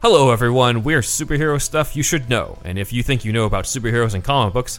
Hello everyone, we're Superhero Stuff You Should Know, and if you think you know about superheroes and comic books,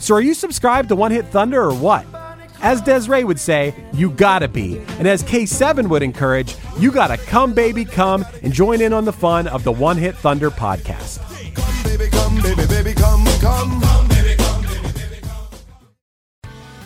So are you subscribed to One Hit Thunder or what? As Desiree would say, you gotta be. And as K7 would encourage, you gotta come, baby, come and join in on the fun of the One Hit Thunder podcast.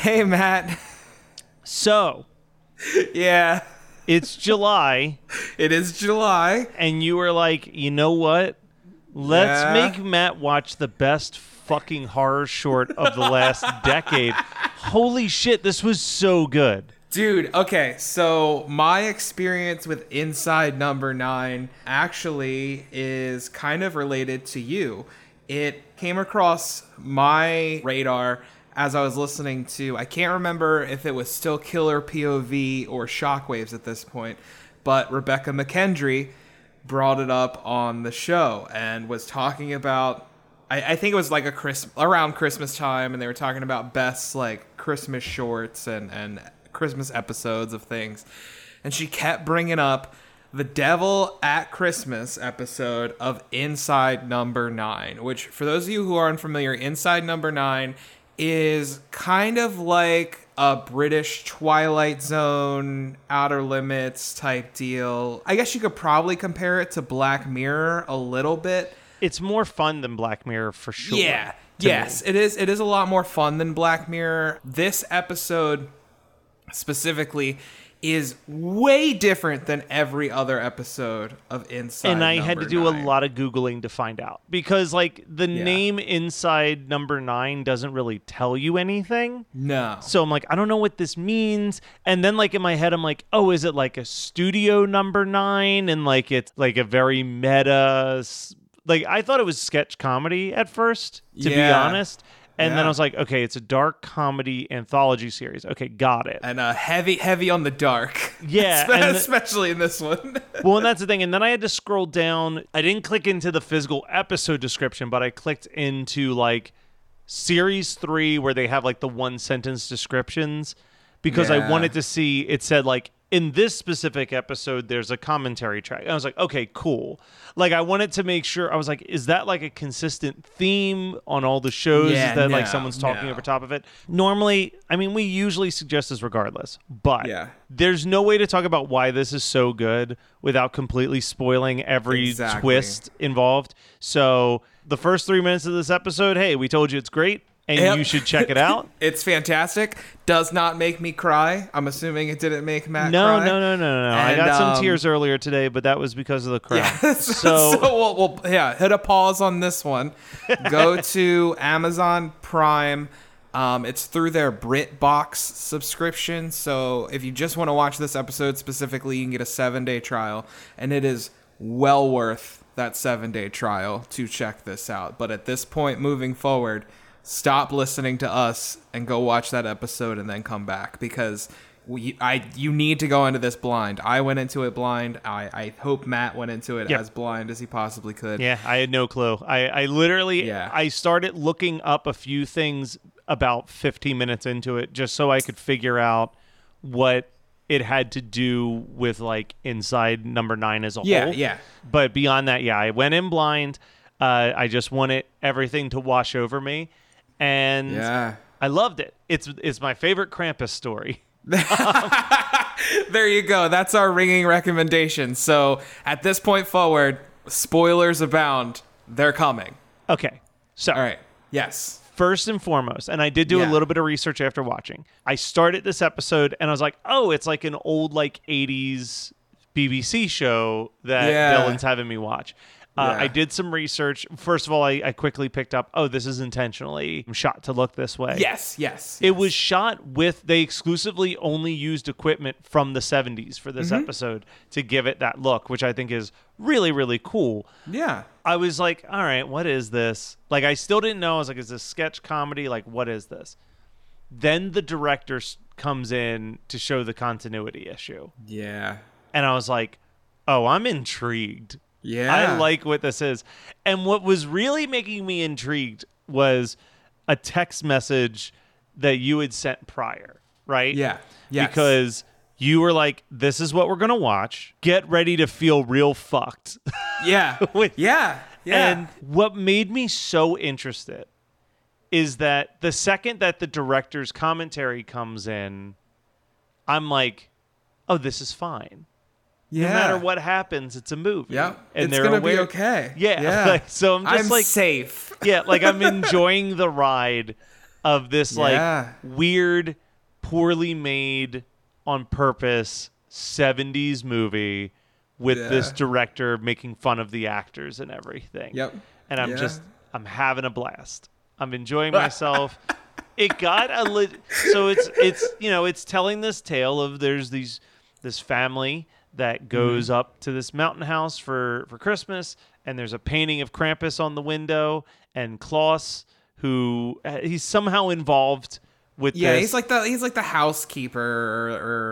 Hey, Matt. So. Yeah. It's July. It is July. And you were like, you know what? Let's make Matt watch the best fucking horror short of the last decade. Holy shit, this was so good. Dude, okay, so my experience with Inside Number Nine actually is kind of related to you. It came across my radar as I was listening to, I can't remember if it was still Killer POV or Shockwaves at this point, but Rebecca McKendry brought it up on the show and was talking about, I think it was like around Christmas time, and they were talking about best like Christmas shorts and Christmas episodes of things. And she kept bringing up the Devil at Christmas episode of Inside Number Nine, which for those of you who are unfamiliar, Inside Number Nine is kind of like a British Twilight Zone, Outer Limits type deal. I guess you could probably compare it to Black Mirror a little bit. It's more fun than Black Mirror for sure. Yeah. Yes, me. It is a lot more fun than Black Mirror. This episode specifically is way different than every other episode of Inside Number Nine. And I had to do a lot of Googling to find out. Because, like, the name Inside Number Nine doesn't really tell you anything. No. So I'm like, I don't know what this means. And then, like, in my head, I'm like, oh, is it, like, a studio number nine? And, like, it's, like, a very meta... Like, I thought it was sketch comedy at first, to be honest. And then I was like, okay, it's a dark comedy anthology series. Okay, got it. And heavy on the dark. Yeah. Especially in this one. Well, and that's the thing. And then I had to scroll down. I didn't click into the physical episode description, but I clicked into like series 3 where they have like the 1-sentence descriptions because I wanted to see, it said like in this specific episode, there's a commentary track. And I was like, okay, cool. Like, I wanted to make sure. I was like, is that like a consistent theme on all the shows? Yeah, is that like someone's talking over top of it? Normally, I mean, we usually suggest this regardless, but there's no way to talk about why this is so good without completely spoiling every twist involved. So the first 3 minutes of this episode, hey, we told you it's great. And you should check it out. It's fantastic. Does not make me cry. I'm assuming it didn't make Matt cry. No. And, I got some tears earlier today, but that was because of the crowd. Yeah, so we'll hit a pause on this one. Go to Amazon Prime. It's through their BritBox subscription. So if you just want to watch this episode specifically, you can get a 7-day trial. And it is well worth that 7-day trial to check this out. But at this point, moving forward, stop listening to us and go watch that episode and then come back, because you need to go into this blind. I went into it blind. I hope Matt went into it as blind as he possibly could. Yeah, I had no clue. I literally, I started looking up a few things about 15 minutes into it just so I could figure out what it had to do with like Inside Number Nine as a whole. Yeah. But beyond that, I went in blind. I just wanted everything to wash over me. And I loved it. It's my favorite Krampus story. There you go. That's our ringing recommendation. So at this point forward, spoilers abound. They're coming. Okay. So all right. Yes. First and foremost, and I did do a little bit of research after watching. I started this episode and I was like, oh, it's like an old like 80s BBC show that Dylan's having me watch. I did some research. First of all, I quickly picked up, oh, this is intentionally shot to look this way. Yes. It was shot with, they exclusively only used equipment from the 70s for this episode to give it that look, which I think is really, really cool. Yeah. I was like, all right, what is this? Like, I still didn't know. I was like, is this sketch comedy? Like, what is this? Then the director comes in to show the continuity issue. Yeah. And I was like, oh, I'm intrigued. Yeah, I like what this is. And what was really making me intrigued was a text message that you had sent prior, right? Yeah. Because you were like, this is what we're going to watch. Get ready to feel real fucked. Yeah. And what made me so interested is that the second that the director's commentary comes in, I'm like, oh, this is fine. Yeah. No matter what happens, it's a movie. Yeah, and it's gonna be okay. Yeah. Like, so I'm like safe. Yeah, like I'm enjoying the ride of this like weird, poorly made, on purpose '70s movie with this director making fun of the actors and everything. Yep. And I'm I'm having a blast. I'm enjoying myself. It got a so it's it's telling this tale of there's this family that goes up to this mountain house for Christmas, and there's a painting of Krampus on the window, and Klaus, who he's somehow involved with this. Yeah, he's like the housekeeper,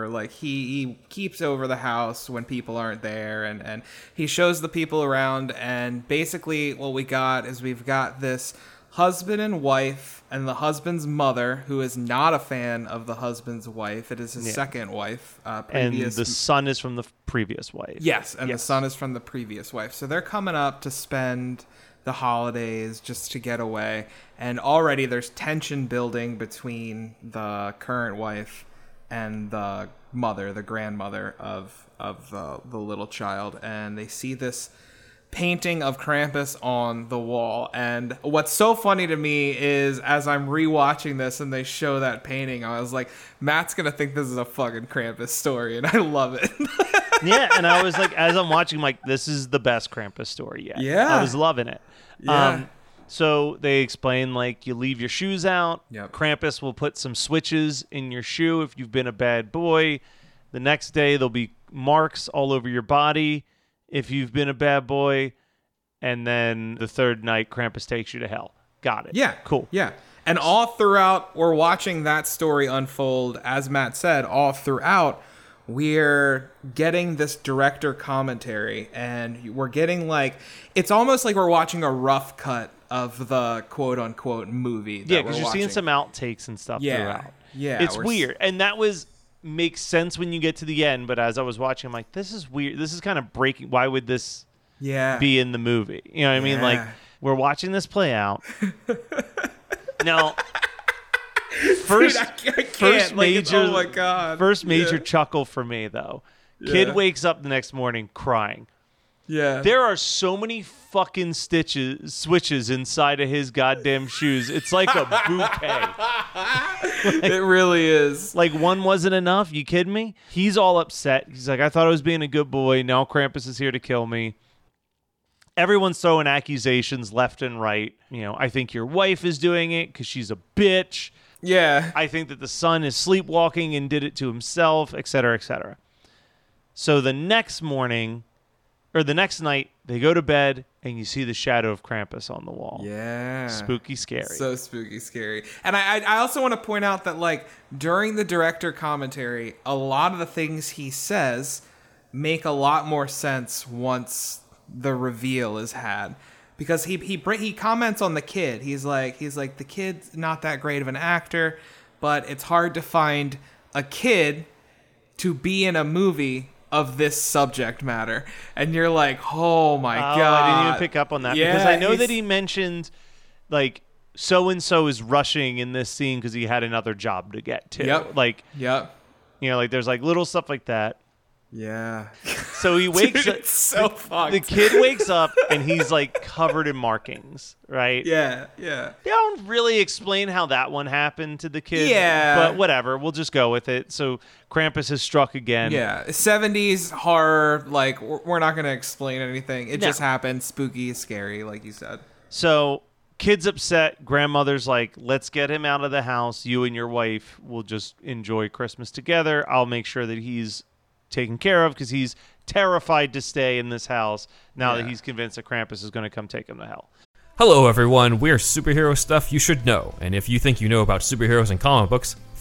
or like he keeps over the house when people aren't there, and he shows the people around, and basically what we've got this husband and wife, and the husband's mother, who is not a fan of the husband's wife. It is his second wife. And the son is from the previous wife. Yes, and the son is from the previous wife. So they're coming up to spend the holidays just to get away. And already there's tension building between the current wife and the mother, the grandmother of the little child. And they see this painting of Krampus on the wall, and what's so funny to me is as I'm rewatching this and they show that painting, I was like, Matt's gonna think this is a fucking Krampus story, and I love it. Yeah, and I was like, as I'm watching, like, this is the best Krampus story yet. Yeah, I was loving it. Yeah. So they explain, like, you leave your shoes out, Krampus will put some switches in your shoe if you've been a bad boy. The next day there'll be marks all over your body if you've been a bad boy, and then the third night, Krampus takes you to hell. Got it. Yeah. Cool. Yeah. And all throughout, we're watching that story unfold. As Matt said, all throughout, we're getting this director commentary, and we're getting like, it's almost like we're watching a rough cut of the quote unquote movie. That because you're watching. Seeing some outtakes and stuff throughout. Yeah. It's weird. And that was makes sense when you get to the end, but as I was watching, I'm like, this is weird. This is kind of breaking. Why would this be in the movie? You know what I mean? Like, we're watching this play out. Now, first major chuckle for me, though. Yeah. Kid wakes up the next morning crying. Yeah. There are so many fucking switches inside of his goddamn shoes. It's like a bouquet. Like, it really is. Like, one wasn't enough. You kidding me? He's all upset. He's like, I thought I was being a good boy. Now Krampus is here to kill me. Everyone's throwing accusations left and right. You know, I think your wife is doing it because she's a bitch. Yeah. I think that the son is sleepwalking and did it to himself, et cetera, et cetera. So the next morning... Or the next night, they go to bed, and you see the shadow of Krampus on the wall. Yeah. Spooky scary. So spooky scary. And I also want to point out that, like, during the director commentary, a lot of the things he says make a lot more sense once the reveal is had. Because he comments on the kid. He's like, the kid's not that great of an actor, but it's hard to find a kid to be in a movie of this subject matter. And you're like, oh my God. I didn't even pick up on that. Yeah, because I know that he mentioned, like, so-and-so is rushing in this scene because he had another job to get to. Yep. Like, yep. You know, like, there's, like, little stuff like that. Yeah. So he wakes up. It's so fucked. The kid wakes up and he's, like, covered in markings, right? Yeah, yeah. They don't really explain how that one happened to the kid. Yeah. But whatever. We'll just go with it. So Krampus has struck again. Yeah. 70s horror. Like, we're not going to explain anything. It just happened. Spooky, scary, like you said. So kid's upset. Grandmother's like, let's get him out of the house. You and your wife will just enjoy Christmas together. I'll make sure that he's taken care of because he's terrified to stay in this house now that he's convinced that Krampus is going to come take him to hell. Hello, everyone. We're Superhero Stuff You Should Know. And if you think you know about superheroes and comic books,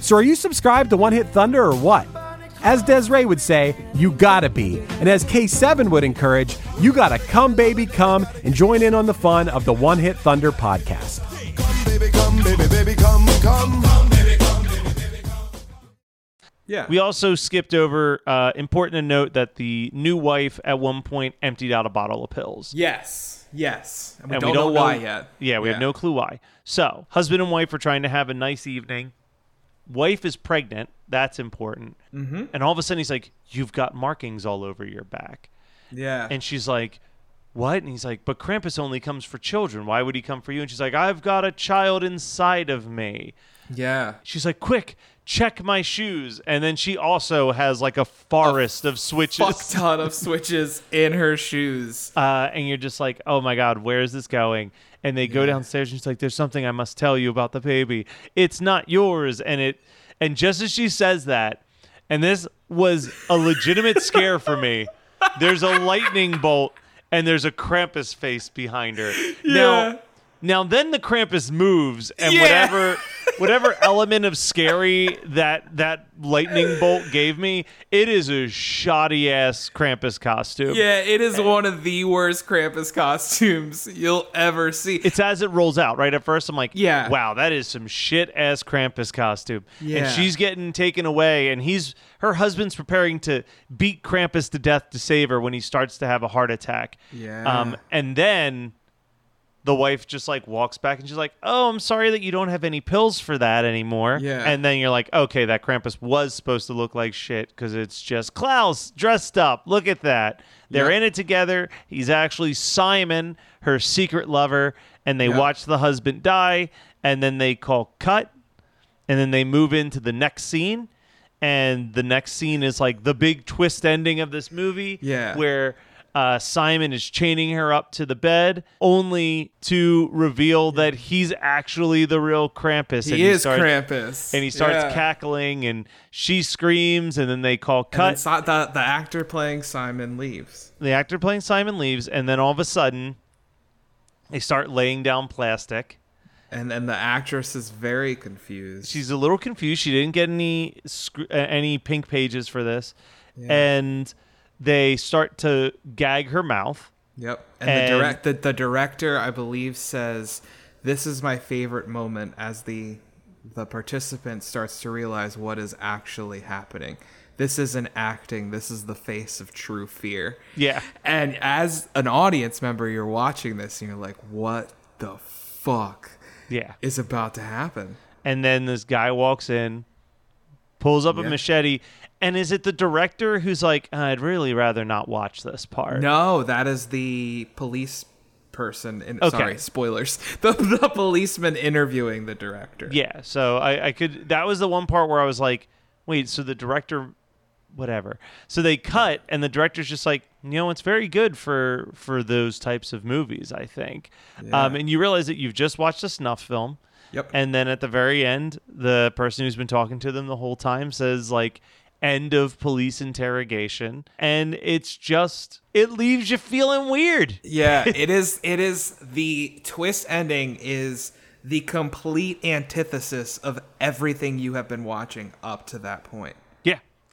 So are you subscribed to One Hit Thunder or what? As Desiree would say, you gotta be. And as K7 would encourage, you gotta come, baby, come and join in on the fun of the One Hit Thunder podcast. Yeah. We also skipped over, important to note that the new wife at one point emptied out a bottle of pills. Yes. And we don't know why yet. Yeah, we have no clue why. So husband and wife are trying to have a nice evening. Wife is pregnant. That's important. Mm-hmm. And all of a sudden he's like, you've got markings all over your back. Yeah. And she's like, what? And he's like, but Krampus only comes for children. Why would he come for you? And she's like, I've got a child inside of me. Yeah. She's like, quick, check my shoes. And then she also has like a forest of switches. Fuck ton of switches in her shoes. And you're just like, oh my God, where is this going? And they go downstairs and she's like, there's something I must tell you about the baby. It's not yours. And just as she says that, and this was a legitimate scare for me, there's a lightning bolt and there's a Krampus face behind her. Yeah. Now then the Krampus moves and whatever element of scary that lightning bolt gave me, it is a shoddy ass Krampus costume. Yeah, it is one of the worst Krampus costumes you'll ever see. It's as it rolls out, right? At first I'm like, wow, that is some shit ass Krampus costume. Yeah. And she's getting taken away and her husband's preparing to beat Krampus to death to save her when he starts to have a heart attack. Yeah. And then the wife just like walks back and she's like, oh, I'm sorry that you don't have any pills for that anymore. Yeah. And then you're like, okay, that Krampus was supposed to look like shit because it's just Klaus dressed up. Look at that. They're in it together. He's actually Simon, her secret lover, and they watch the husband die, and then they call cut, and then they move into the next scene. And the next scene is like the big twist ending of this movie where Simon is chaining her up to the bed only to reveal that he's actually the real Krampus. He starts Krampus. And he starts cackling and she screams and then they call cut. And the actor playing Simon leaves. And then all of a sudden they start laying down plastic. And the actress is very confused. She's a little confused. She didn't get any pink pages for this. Yeah. And they start to gag her mouth. Yep. And the director, I believe, says, "This is my favorite moment," as the participant starts to realize what is actually happening. This isn't acting. This is the face of true fear. Yeah. And as an audience member, you're watching this and you're like, what the fuck? Yeah, is about to happen. And then this guy walks in, pulls up a machete, and is it the director who's like, I'd really rather not watch this part? No, that is the police person. Sorry, spoilers. The policeman interviewing the director. Yeah, so that was the one part where I was like, wait, so the director, whatever. So they cut, and the director's just like, you know, it's very good for those types of movies, I think. Yeah. And you realize that you've just watched a snuff film. Yep. And then at the very end, the person who's been talking to them the whole time says, like, end of police interrogation. And it's just, it leaves you feeling weird. Yeah, it is the twist ending is the complete antithesis of everything you have been watching up to that point.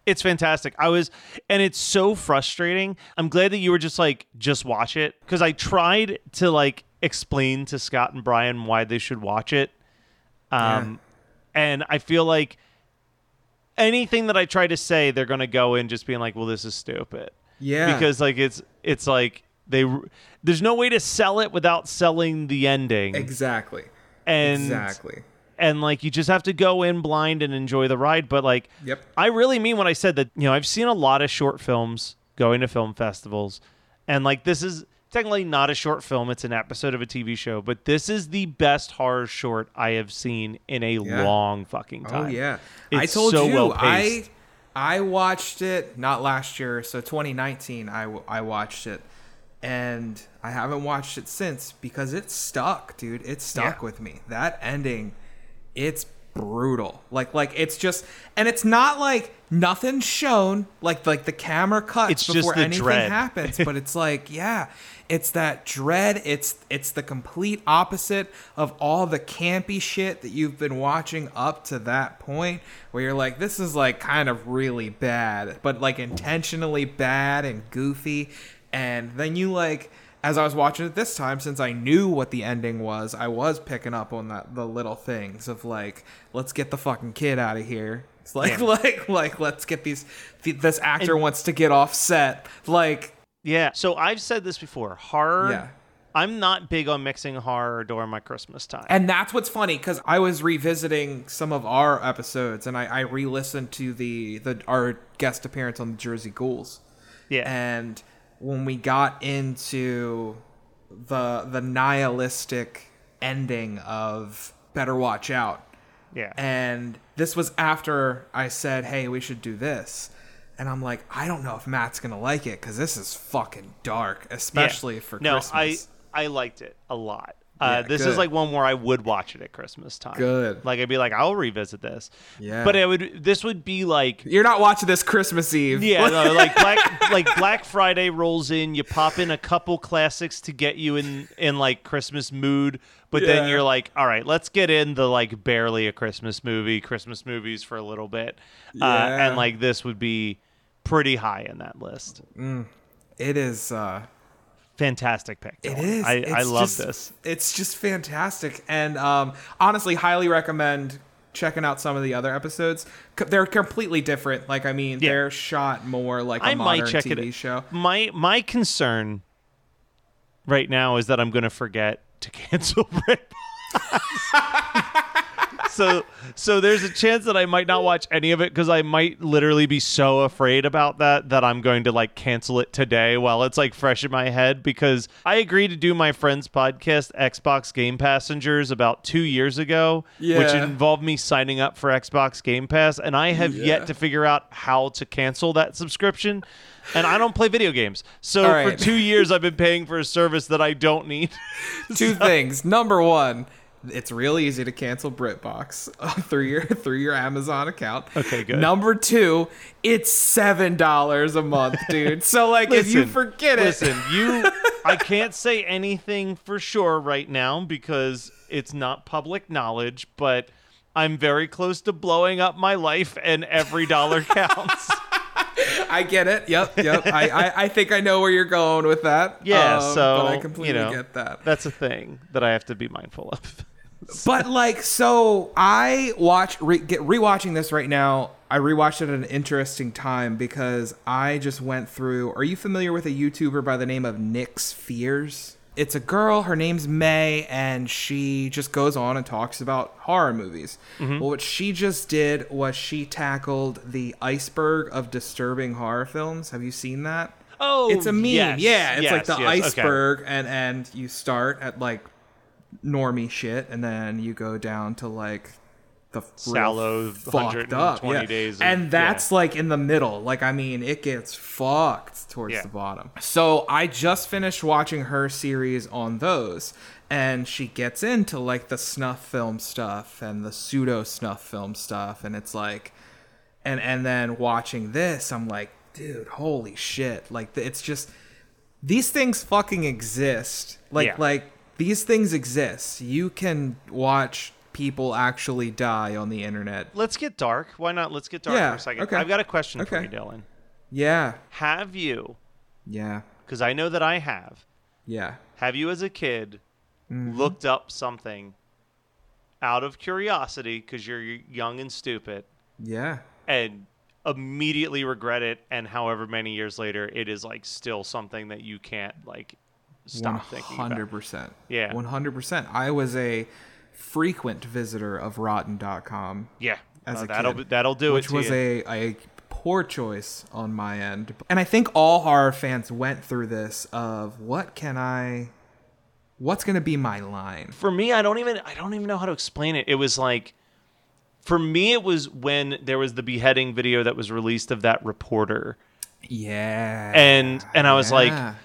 It's fantastic. And it's so frustrating. I'm glad that you were just like, just watch it. Because I tried to like explain to Scott and Brian why they should watch it. And I feel like anything that I try to say, they're going to go in just being like, well, this is stupid. Yeah. Because like, it's like there's no way to sell it without selling the ending. Exactly. And like, you just have to go in blind and enjoy the ride. But like, I really mean when I said that, you know, I've seen a lot of short films going to film festivals. And like, this is technically not a short film. It's an episode of a TV show. But this is the best horror short I have seen in a long fucking time. Oh, yeah. It's so well-paced. I watched it, not last year, so 2019, I watched it. And I haven't watched it since because it stuck, dude. It stuck with me. That ending... It's brutal. Like it's just, and it's not like nothing's shown. Like the camera cuts before anything happens. But it's like, it's that dread. It's the complete opposite of all the campy shit that you've been watching up to that point, where you're like, this is like kind of really bad, but like intentionally bad and goofy. And then you like, as I was watching it this time, since I knew what the ending was, I was picking up on the little things of like, let's get the fucking kid out of here. It's like, let's get this actor wants to get off set. Like, so I've said this before, horror. Yeah. I'm not big on mixing horror during my Christmas time. And that's what's funny, because I was revisiting some of our episodes, and I re-listened to our guest appearance on the Jersey Ghouls. Yeah. And when we got into the nihilistic ending of Better Watch Out. Yeah. And this was after I said, hey, we should do this. And I'm like, I don't know if Matt's going to like it because this is fucking dark, especially for Christmas. No, I liked it a lot. This is like one where I would watch it at Christmas time. Good. Like I'd be like, I'll revisit this. Yeah. But this would be like, you're not watching this Christmas Eve. Yeah. No, like Black Friday rolls in, you pop in a couple classics to get you in like Christmas mood, but then you're like, all right, let's get in the like barely a Christmas movie, Christmas movies for a little bit. Yeah. And like this would be pretty high in that list. Mm. It is fantastic pick. It is. I love this. It's just fantastic. And honestly, highly recommend checking out some of the other episodes. They're completely different. Like, I mean, they're shot more like a modern TV show. My concern right now is that I'm going to forget to cancel BritBox. so there's a chance that I might not watch any of it because I might literally be so afraid about that I'm going to like cancel it today while it's like fresh in my head, because I agreed to do my friend's podcast, Xbox Game Passengers, about 2 years ago, which involved me signing up for Xbox Game Pass, and I have yet to figure out how to cancel that subscription. And I don't play video games. So for 2 years, I've been paying for a service that I don't need. Two things. Number one, it's really easy to cancel BritBox through your Amazon account. Okay, good. Number two, it's $7 a month, dude. So, like, I can't say anything for sure right now because it's not public knowledge, but I'm very close to blowing up my life and every dollar counts. I get it. Yep. I think I know where you're going with that. Yeah, so but I completely get that. That's a thing that I have to be mindful of. But I rewatching this right now. I rewatched it at an interesting time because I just went through. Are you familiar with a YouTuber by the name of Nick's Fears? It's a girl, her name's May, and she just goes on and talks about horror movies. Mm-hmm. Well, what she just did was she tackled the iceberg of disturbing horror films. Have you seen that? Oh, it's a meme. Yes. Yeah, it's iceberg, okay. and you start at like normie shit, and then you go down to like the sallow, fucked up, days, and that's like in the middle. Like, I mean, it gets fucked towards the bottom. So I just finished watching her series on those, and she gets into like the snuff film stuff and the pseudo snuff film stuff, and it's like, and then watching this, I'm like, dude, holy shit! Like, it's just these things fucking exist. Like these things exist. You can watch people actually die on the internet. Let's get dark. Why not? Let's get dark for a second. Okay. I've got a question for you, Dylan. Yeah. Have you? Yeah. Because I know that I have. Yeah. Have you, as a kid, looked up something out of curiosity because you're young and stupid? Yeah. And immediately regret it, and however many years later, it is like still something that you can't like stop thinking about. 100%. Yeah. 100%. I was a frequent visitor of Rotten.com. Yeah, as a kid, that'll do it. Which was a poor choice on my end, and I think all horror fans went through this of what's going to be my line. For me, I don't even know how to explain it. It was like, for me, it was when there was the beheading video that was released of that reporter. Yeah, and I was like,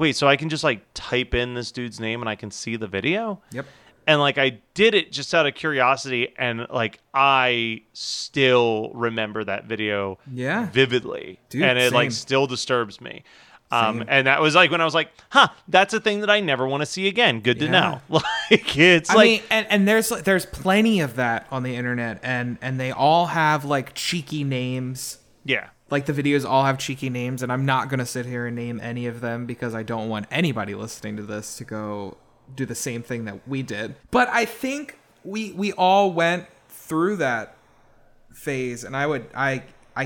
wait, so I can just like type in this dude's name and I can see the video? Yep. And, like, I did it just out of curiosity, and, like, I still remember that video vividly. Dude, and it, like, still disturbs me. And that was, like, when I was like, huh, that's a thing that I never want to see again. Good to know. Like, it's, I mean, and there's plenty of that on the internet, and they all have, like, cheeky names. Yeah. Like, the videos all have cheeky names, and I'm not going to sit here and name any of them because I don't want anybody listening to this to go do the same thing that we did. But I think we all went through that phase, and I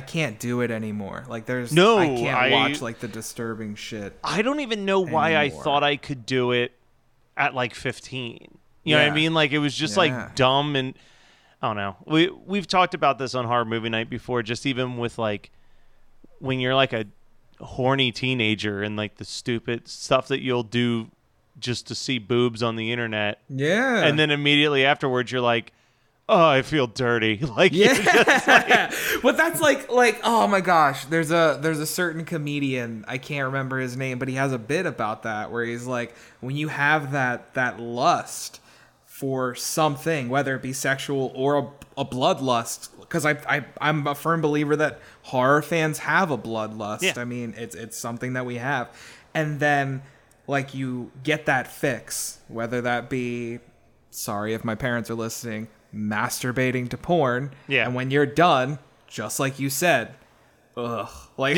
can't do it anymore. Like, there's I can't watch like the disturbing shit. I don't even know why anymore. I thought I could do it at like 15. You know what I mean? Like, it was just like dumb, and I don't know. We've talked about this on Horror Movie Night before, just even with like when you're like a horny teenager and like the stupid stuff that you'll do just to see boobs on the internet. Yeah. And then immediately afterwards you're like, oh, I feel dirty. Like, but that's like, oh my gosh, there's a certain comedian, I can't remember his name, but he has a bit about that where he's like, when you have that lust for something, whether it be sexual or a bloodlust, because I'm a firm believer that horror fans have a bloodlust. Yeah. I mean, it's something that we have. And then like, you get that fix, whether that be, sorry if my parents are listening, masturbating to porn. Yeah. And when you're done, just like you said, ugh, like,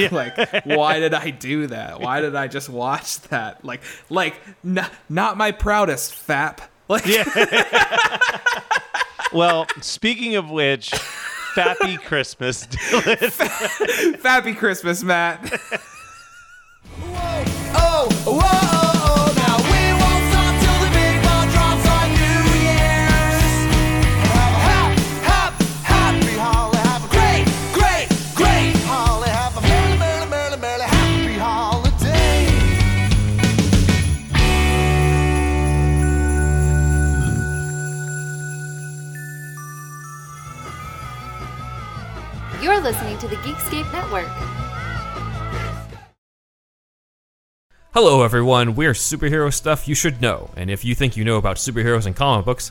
why did I do that? Why did I just watch that? Not my proudest fap. Like, well, speaking of which, fappy Christmas, Dylan. Fappy Christmas, Matt. Whoa, oh, whoa. Now we won't stop till the big ball listening to the GeekScape Network. Hello everyone, we're Superhero Stuff You Should Know, and if you think you know about superheroes and comic books,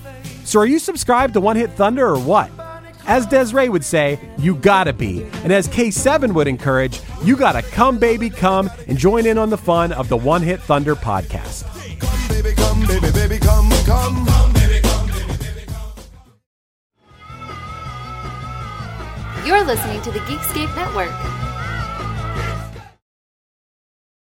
So are you subscribed to One Hit Thunder or what? As Desiree would say, you gotta be. And as K7 would encourage, you gotta come, baby, come and join in on the fun of the One Hit Thunder podcast. Come, baby, come, baby, baby, come, come, come, baby, come, baby, baby, come. You're listening to the Geekscape Network.